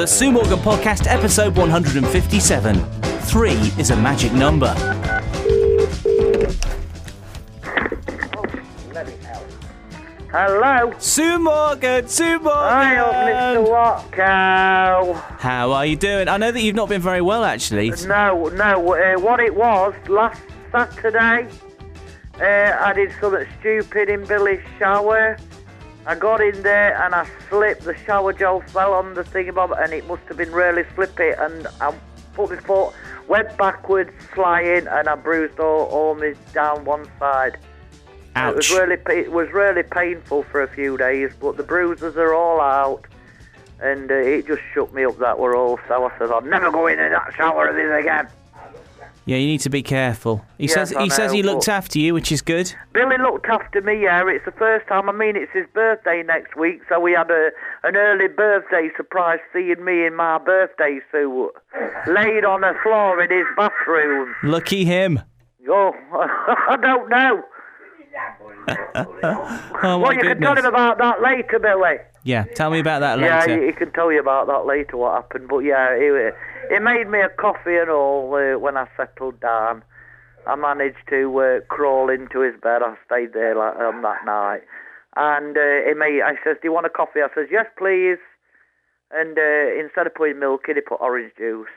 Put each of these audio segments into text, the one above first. The Sue Morgan Podcast, episode 157. 3 is a magic number. Hello? Sue Morgan, Sue Morgan! Hi, Mr. Watko. How are you doing? I know that you've not been very well, actually. No, what it was, last Saturday, I did something stupid in Billy's shower. I got in there and I slipped, the shower gel fell on the thingamabob and it must have been really slippy and I put my foot, went backwards, flying, and I bruised all my down one side. Ouch. It was really painful for a few days, but the bruises are all out, and it just shook me up that we're all, so I said, I'll never go in that shower of this again. Yeah, you need to be careful. He says he looked after you, which is good. Billy looked after me, yeah. It's the first time. I mean, it's his birthday next week, so we had an early birthday surprise, seeing me in my birthday suit, laid on the floor in his bathroom. Lucky him. Oh, I don't know. Oh, well, you can tell him about that later, Billy. Yeah, tell me about that later. Yeah, he can tell you about that later, what happened. But yeah, he made me a coffee and all when I settled down. I managed to crawl into his bed. I stayed there that night. And I says, do you want a coffee? I says, yes, please. And instead of putting milk in, he put orange juice.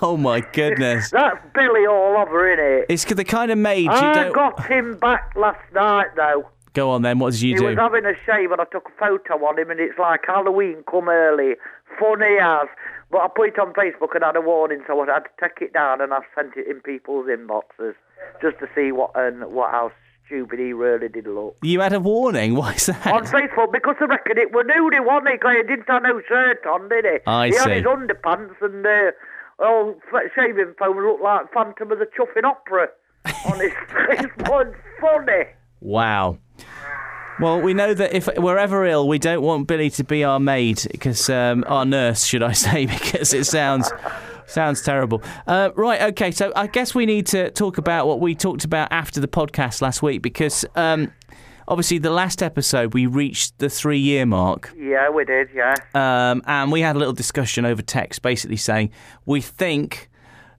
Oh my goodness. That's Billy all over, innit? It's the kind of mage you don't... I got him back last night, though. Go on then, what did you do? He was having a shave and I took a photo on him and it's like Halloween come early. Funny as. But I put it on Facebook and had a warning, so I had to take it down and I sent it in people's inboxes just to see what else. Stupid, he really did look. You had a warning? Why is that? On Facebook, because I reckon it were nudie, wasn't it? Because he didn't have no shirt on, did he? He had his underpants and shaving foam looked like Phantom of the Chuffing Opera on his face. It was funny. Wow. Well, we know that if we're ever ill, we don't want Billy to be our maid, because our nurse, should I say, because it sounds terrible. Right, okay, so I guess we need to talk about what we talked about after the podcast last week, because obviously the last episode we reached the 3-year mark. Yeah, we did, yeah. And we had a little discussion over text, basically saying we think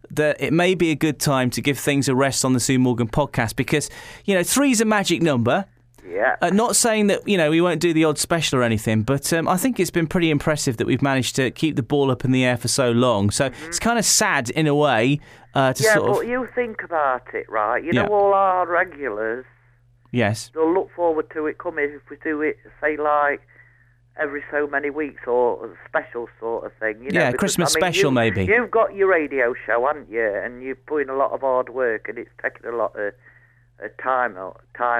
that it may be a good time to give things a rest on the Sue Morgan Podcast, because, you know, 3 is a magic number. Yeah. Not saying that, you know, we won't do the odd special or anything, but I think it's been pretty impressive that we've managed to keep the ball up in the air for so long. So it's kind of sad in a way to sort of... Yeah, but you think about it, right? You know all our regulars... Yes. They'll look forward to it coming if we do it, say, like, every so many weeks or a special sort of thing. You know, because, Christmas special, maybe. You've got your radio show, haven't you? And you're putting a lot of hard work and it's taking a lot of... time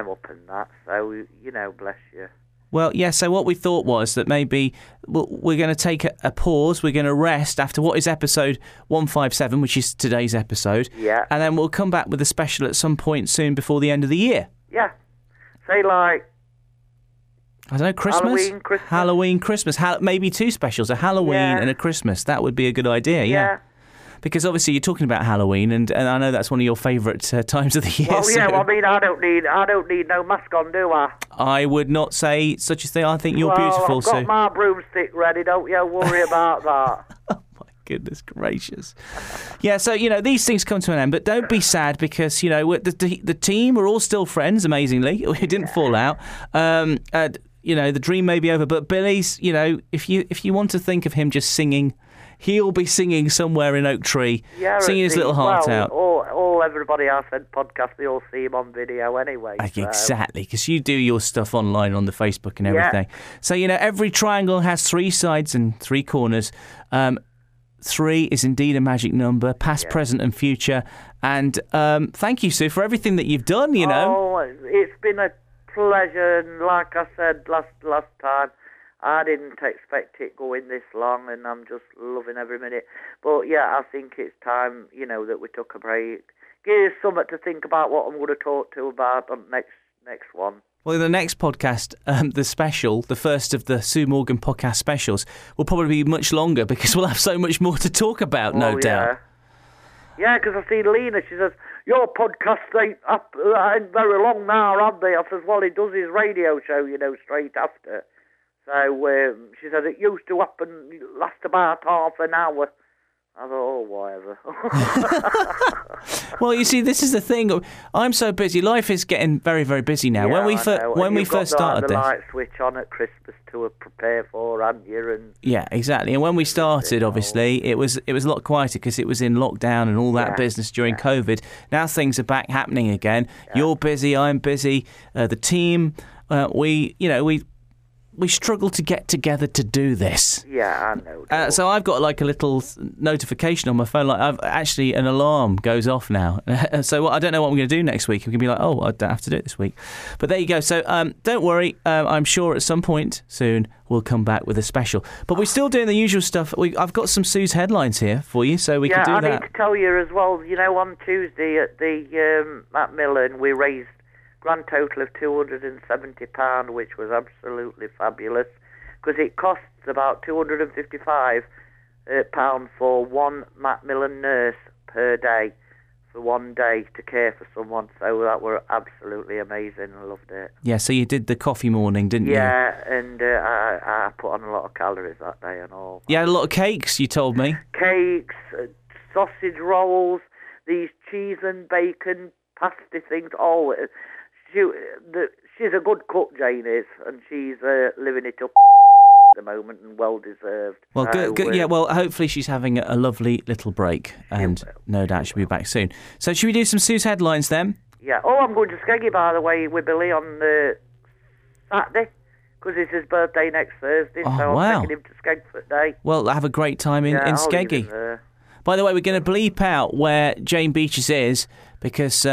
up and that, so, you know, bless you. Well, yeah, so what we thought was that maybe we're going to take a pause, we're going to rest after what is episode 157, which is today's episode, yeah, and then we'll come back with a special at some point soon before the end of the year. Yeah. Say, like... I don't know, Halloween, Christmas. Maybe 2 specials, a Halloween and a Christmas. That would be a good idea, yeah. Because obviously you're talking about Halloween, and I know that's one of your favourite times of the year. Well, yeah, so. I mean, I don't need no mask on, do I? I would not say such a thing. I think you're beautiful, Sue. I've got my broomstick ready. Don't you worry about that. Oh my goodness gracious! Yeah, so you know these things come to an end, but don't be sad because you know the team are all still friends. Amazingly, we didn't fall out. You know the dream may be over, but Billy's. You know, if you want to think of him just singing. He'll be singing somewhere in Oak Tree, singing his little heart out. All everybody else in podcast, they all see him on video anyway. Exactly, because you do your stuff online on the Facebook and everything. Yeah. So, you know, every triangle has 3 sides and 3 corners. 3 is indeed a magic number, past, present and future. And thank you, Sue, for everything that you've done, you know. Oh, it's been a pleasure. And like I said last time, I didn't expect it going this long, and I'm just loving every minute. But, yeah, I think it's time, you know, that we took a break. Give us something to think about what I'm going to talk to about on next one. Well, in the next podcast, the special, the first of the Sue Morgan Podcast specials, will probably be much longer because we'll have so much more to talk about, no doubt. Yeah, because I see Lena, she says, your podcast ain't very long now, have they? I says, well, he does his radio show, you know, straight after. So she said it used to happen, last about half an hour. I thought, oh, whatever. Well, you see, this is the thing. I'm so busy. Life is getting very, very busy now. Yeah, when we first started this, the light switch on at Christmas to prepare for, haven't you? And yeah, exactly. And when we started, obviously, it was a lot quieter because it was in lockdown and all that business during COVID. Now things are back happening again. Yeah. You're busy. I'm busy. The team, we struggle to get together to do this. Yeah, I know. So I've got like a little notification on my phone. Like, an alarm goes off now. So I don't know what I'm going to do next week. I'm going to be like, oh, I don't have to do it this week. But there you go. So don't worry. I'm sure at some point soon we'll come back with a special. But we're still doing the usual stuff. I've got some Sue's headlines here for you, so we can do that. Yeah, I need to tell you as well. You know, on Tuesday at the Macmillan, we raised grand total of £270, which was absolutely fabulous, because it costs about £255 for one Macmillan nurse per day for one day to care for someone. So that were absolutely amazing. I loved it. Yeah, so you did the coffee morning, didn't you? Yeah, and I put on a lot of calories that day and all. You had a lot of cakes, you told me. Cakes, sausage rolls, these cheese and bacon pasty things, all... She's a good cook, Jane is, and she's living it up at the moment, and well deserved. Well, good. Yeah, well, hopefully she's having a lovely little break, and no doubt she'll be back soon. So, should we do some Sue's headlines then? Yeah. Oh, I'm going to Skeggy, by the way, with Billy on Saturday, because it's his birthday next Thursday. Oh, so wow. I'm taking him to Skegford Day. Well, have a great time in Skeggy. By the way, we're going to bleep out where Jane Beaches is because.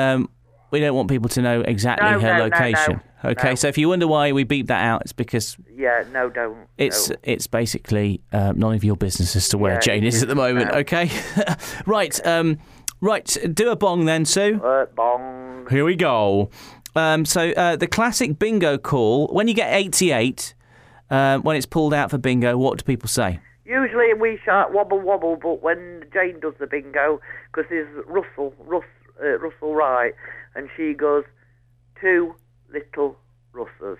We don't want people to know exactly her location. No, okay, so if you wonder why we beep that out, it's because... Yeah, no, don't. It's basically none of your business as to where Jane is at the moment, okay? Right, do a bong then, Sue. Bong. Here we go. So the classic bingo call, when you get 88, when it's pulled out for bingo, what do people say? Usually we shout wobble, wobble, but when Jane does the bingo, because there's Russell Wright, and she goes, two little Russers.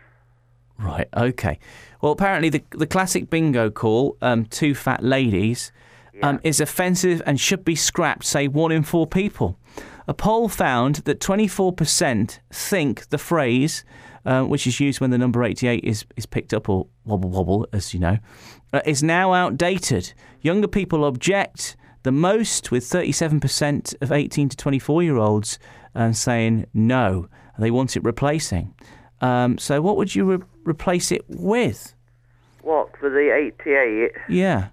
Right, okay. Well, apparently the classic bingo call, two fat ladies, is offensive and should be scrapped, say 1 in 4 people. A poll found that 24% think the phrase, which is used when the number 88 is picked up, or wobble wobble, as you know, is now outdated. Younger people object the most, with 37% of 18 to 24-year-olds saying no. They want it replacing. So what would you replace it with? What, for the 88? Yeah.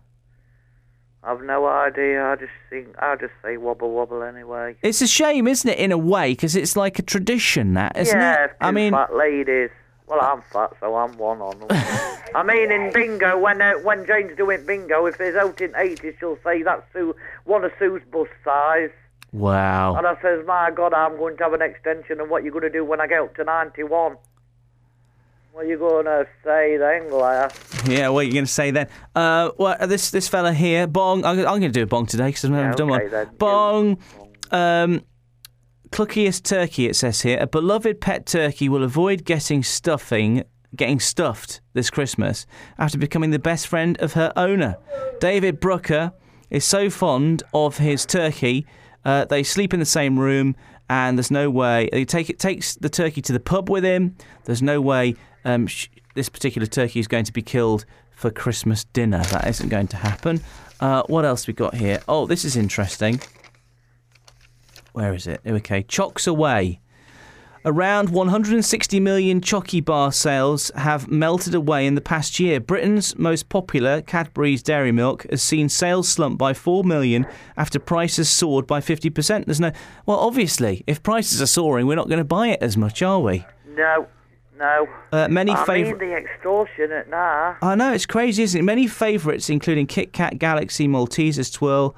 I've no idea. I just say wobble wobble anyway. It's a shame, isn't it, in a way, because it's like a tradition, that, isn't it? Yeah, fat ladies. Well, I'm fat, so I'm one on. I mean, in bingo, when Jane's doing bingo, if there's out in 80, she'll say that's one of Sue's bust size. Wow. And I says, my God, I'm going to have an extension, and what you going to do when I get up to 91? What are you going to say then, Blair? Yeah, what are you going to say then? Well, this fella here, Bong, I'm going to do a Bong today because I've never done one. Then. Bong, cluckiest turkey, it says here. A beloved pet turkey will avoid getting stuffed this Christmas after becoming the best friend of her owner. David Brooker is so fond of his turkey, they sleep in the same room, and there's no way takes the turkey to the pub with him. There's no way this particular turkey is going to be killed for Christmas dinner. That isn't going to happen. What else we got here? Oh, this is interesting. Where is it? Okay, Chocks Away. Around 160 million Chocky Bar sales have melted away in the past year. Britain's most popular, Cadbury's Dairy Milk, has seen sales slump by 4 million after prices soared by 50%. Well, obviously, if prices are soaring, we're not going to buy it as much, are we? No. I mean, the extortionate, I know, it's crazy, isn't it? Many favourites, including Kit Kat, Galaxy, Maltesers, Twirl,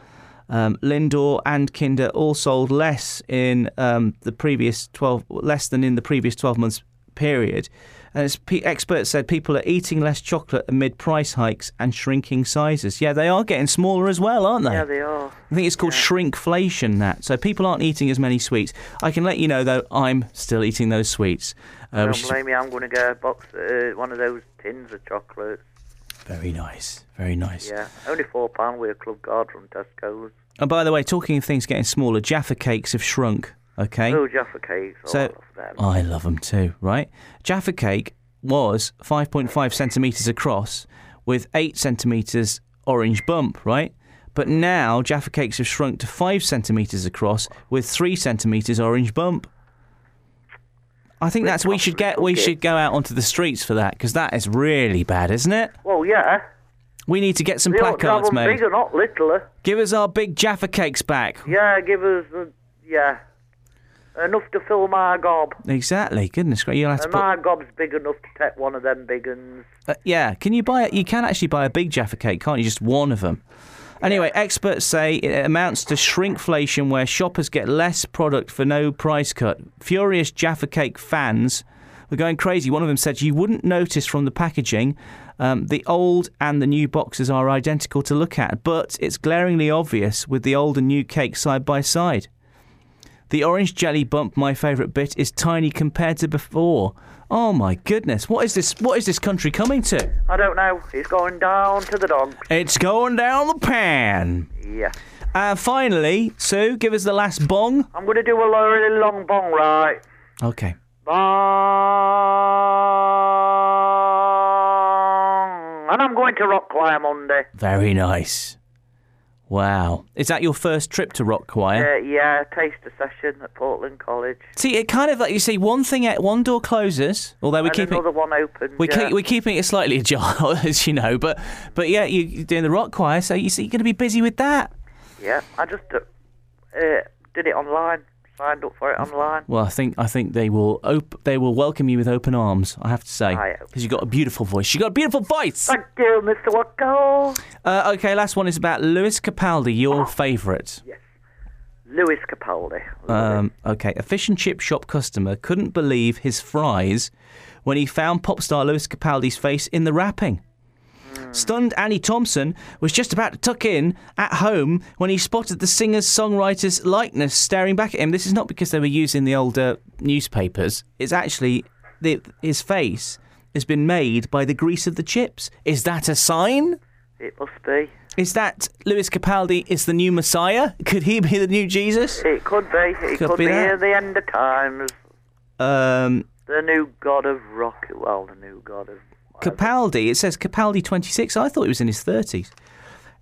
Lindor and Kinder, all sold less than in the previous 12 months period. And as experts said, people are eating less chocolate amid price hikes and shrinking sizes. Yeah, they are getting smaller as well, aren't they? Yeah, they are. I think it's called shrinkflation, that. So people aren't eating as many sweets. I can let you know, though, I'm still eating those sweets. Don't blame me, I'm going to get a box, one of those tins of chocolate. Very nice, very nice. Yeah, only £4 with a club card from Tesco's. And by the way, talking of things getting smaller, Jaffa Cakes have shrunk. Okay. Oh, Jaffa Cakes. So, I love them. I love them too, right? Jaffa Cake was 5.5 centimetres across with 8 centimetres orange bump, right? But now Jaffa Cakes have shrunk to 5 centimetres across with 3 centimetres orange bump. I think that's we should go out onto the streets for that, because that is really bad, isn't it? Well, yeah. We need to get some placards made. Bigger, not littler. Give us our big Jaffa Cakes back. Yeah, give us enough to fill my gob. Exactly. Goodness great. You'll have to put... My gob's big enough to take one of them big uns. Yeah. Can you buy it? You can actually buy a big Jaffa Cake, can't you? Just one of them. Anyway, experts say it amounts to shrinkflation, where shoppers get less product for no price cut. Furious Jaffa Cake fans were going crazy. One of them said, you wouldn't notice from the packaging, the old and the new boxes are identical to look at, but it's glaringly obvious with the old and new cake side by side. The orange jelly bump, my favourite bit, is tiny compared to before. Oh, my goodness. What is this country coming to? I don't know. It's going down to the dogs. It's going down the pan. Yeah. Finally, Sue, give us the last bong. I'm going to do a really long bong, right? Okay. Bong. And I'm going to rock choir Monday. Very nice. Wow. Is that your first trip to rock choir? Yeah, taster session at Portland College. See, it kind of like, you see, one door closes, although we keep another one open. We're keeping it slightly ajar, as you know, but yeah, you're doing the rock choir, so you see, you're going to be busy with that. Yeah, I just did it online, signed up for it online. Well, I think they will welcome you with open arms, I have to say, because you've got a beautiful voice. Thank you, Mr. Watko. Okay, last one is about Lewis Capaldi, your favourite. Yes, Lewis Capaldi. Okay, a fish and chip shop customer couldn't believe his fries when he found pop star Lewis Capaldi's face in the wrapping. Stunned, Annie Thompson was just about to tuck in at home when he spotted the singer-songwriter's likeness staring back at him. This is not because they were using the older newspapers. It's actually his face has been made by the grease of the chips. Is that a sign? It must be. Is that Lewis Capaldi is the new Messiah? Could he be the new Jesus? It could be. It could be at the end of times. The new god of rock. Well, the new god of... Capaldi, it says Capaldi 26, I thought he was in his 30s,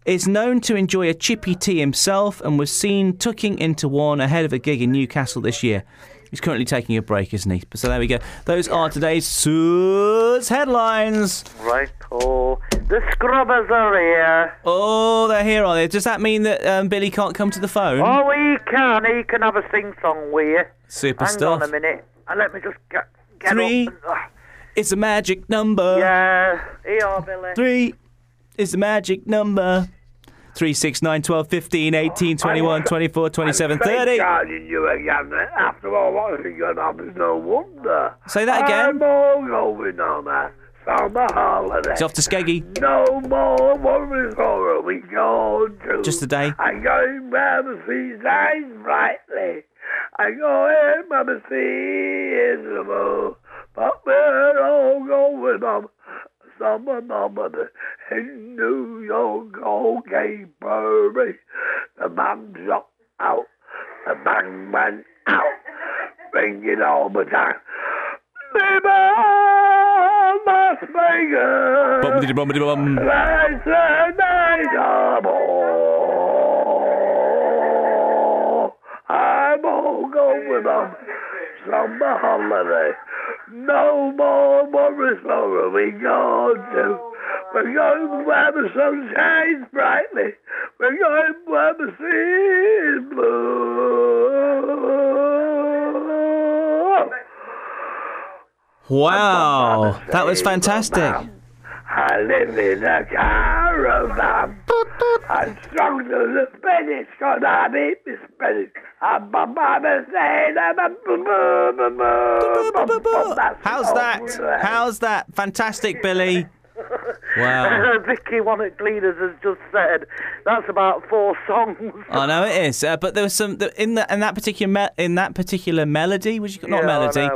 is known to enjoy a chippy tea himself and was seen tucking into one ahead of a gig in Newcastle this year. He's currently taking a break, isn't he? So there we go. Those are today's Sue's headlines. Right, cool. The scrubbers are here. Oh, they're here, are they? Does that mean that Billy can't come to the phone? Oh, he can. He can have a sing-song with you. Super stuff. Hang on a minute. And let me just get Three. Up and, it's a magic number. Yeah, E.R. Billy. 3 is the magic number. 3, 6, 9, 12, 15, 18, 21, 24, 27, 30. You again. After all, what is going on is no wonder. Say that again. I'm all going on a summer holiday. It's off to Skeggy. No more worries for a week or two. Just a day. I'm going where the sea shines brightly. I'm going where the sea is the moon. But we're all going on summer holiday in New York, old Cadbury. The man shot out, the bang went out, ringing all the time. Viva Las Vegas! Bum-dee-dee-bum-dee-bum. That's the night I'm all. I'm all going on summer holiday. No more worries for a week or two. We're going where the sun shines brightly. We're going where the sea is blue. Wow, that was fantastic. I live in a caravan. I'm stronger than Spanish, because I hate the Spanish. I'm my mama saying I'm a... How's that? How's that? Fantastic, Billy. Wow. Vicky, one at Gleaners, has just said that's about four songs. I know it is, but there was some in that particular melody. Which not melody.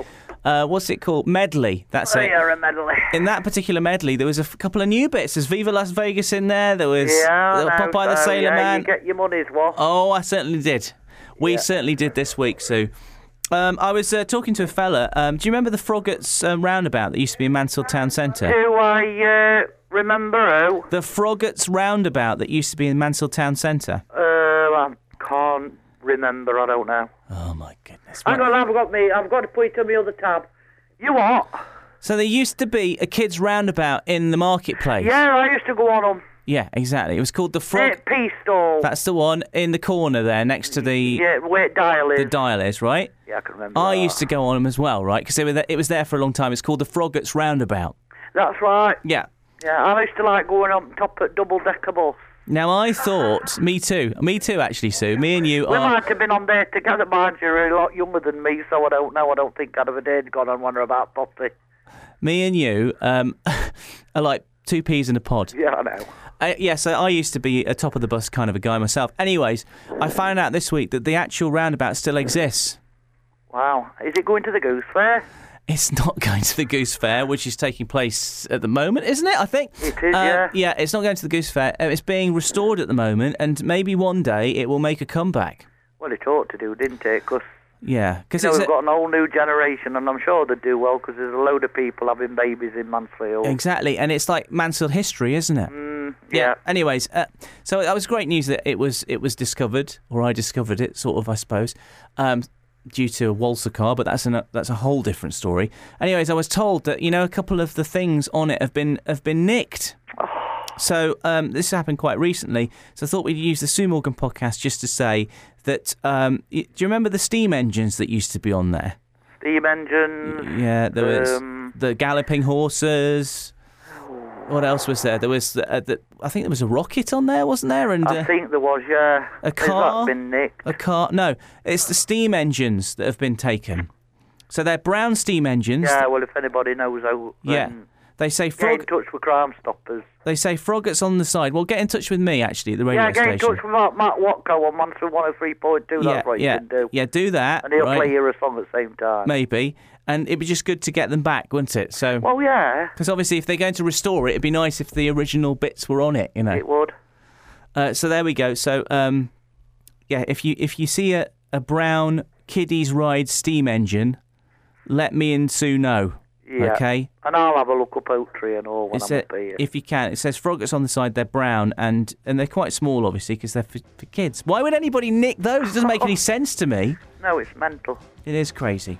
What's it called? Medley. That's it. Yeah, a medley. In that particular medley, there was a couple of new bits. There's Viva Las Vegas in there. There was Popeye the Sailor Man. You get your money's worth. Oh, I certainly did. We certainly did this week, Sue. I was talking to a fella. Do you remember the Froggatt's Roundabout that used to be in Mansell Town Centre? Do I remember who? The Froggatt's Roundabout that used to be in Mansell Town Centre. I can't remember. I don't know. Oh my goodness! Hang on, I've got to put it on the other tab. You what? So there used to be a kids' roundabout in the marketplace. Yeah, I used to go on them. Yeah, exactly. It was called the Pea Stall. That's the one in the corner there, next to the where dial is. The dial is right. Yeah, I can remember. I used to go on them as well, right? Because it was there for a long time. It's called the Froggatt's Roundabout. That's right. Yeah. Yeah, I used to like going on top at double-decker bus. Now I thought, me too actually, Sue. Me and you we might have been on there together, mind you. You're a lot younger than me, so I don't know. I don't think I'd have a day'd gone on one about 40. Me and you are like two peas in a pod. Yeah, I know. So I used to be a top of the bus kind of a guy myself. Anyways, I found out this week that the actual roundabout still exists. Wow. Is it going to the Goose Fair? It's not going to the Goose Fair, which is taking place at the moment, isn't it, I think? It is, yeah. Yeah, it's not going to the Goose Fair. It's being restored at the moment, and maybe one day it will make a comeback. Well, it ought to do, didn't it? Because we've got an whole new generation, and I'm sure they do well, because there's a load of people having babies in Mansfield. Exactly, and it's like Mansfield history, isn't it? Yeah. Anyways, so that was great news that it was discovered, or I discovered it, sort of, I suppose, due to a Walser car, but that's a whole different story. Anyways, I was told that a couple of the things on it have been nicked. Oh. So this happened quite recently. So I thought we'd use the Sue Morgan podcast just to say that. Do you remember the steam engines that used to be on there? Steam engines. Yeah, there was the galloping horses. What else was there? There was, I think there was a rocket on there, wasn't there? And I think there was, yeah. A car. Been nicked? A car? No, it's the steam engines that have been taken. So they're brown steam engines. Yeah, well, if anybody knows how. Yeah. They say get in touch with Crime Stoppers. They say Froggatt's on the side. Well, get in touch with me actually at the radio station. Yeah, get in touch with Mark Watko on Mansfield 103.2. That's what you can do. Yeah, do that. And he'll play you a song at the same time. Maybe. And it'd be just good to get them back, wouldn't it? So, well, yeah. Because obviously, if they're going to restore it, it'd be nice if the original bits were on it. It would. So there we go. So, if you see a brown kiddies ride steam engine, let me and Sue know. Yeah. Okay. And I'll have a look up Oak Tree and all when I'm up here. If you can. It says Froggatt's on the side. They're brown and they're quite small, obviously, because they're for kids. Why would anybody nick those? It doesn't make any sense to me. No, it's mental. It is crazy.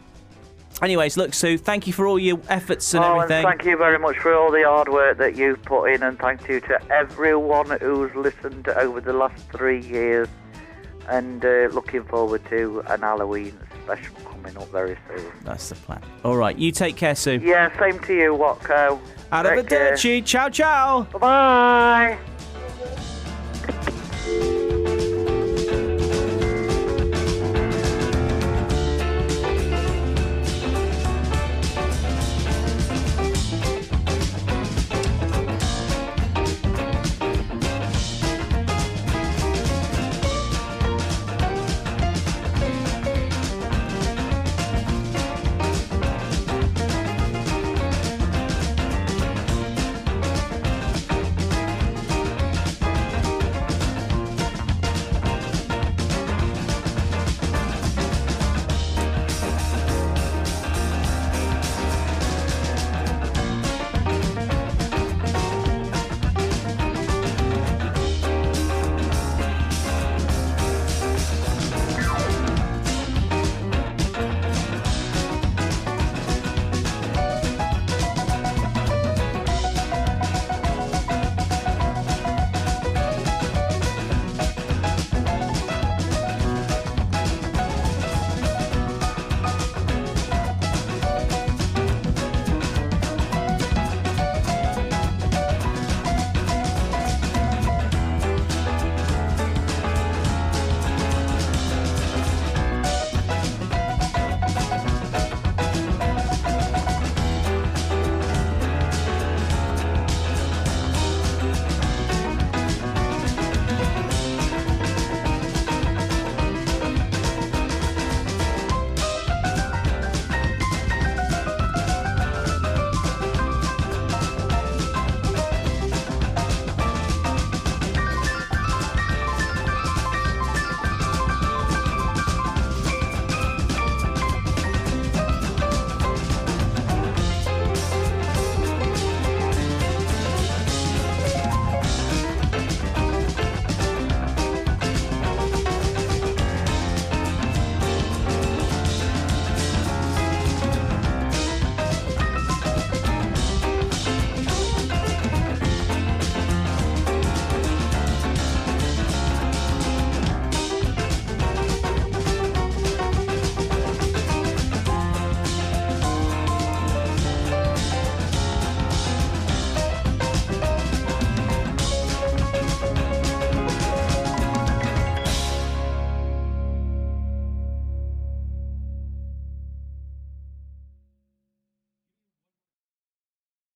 Anyways, look, Sue, thank you for all your efforts and everything. And thank you very much for all the hard work that you've put in, and thank you to everyone who's listened over the last 3 years, and looking forward to an Halloween special coming up very soon. That's the plan. All right, you take care, Sue. Yeah, same to you, Watko. Arrivederci. Ciao, ciao. Bye-bye.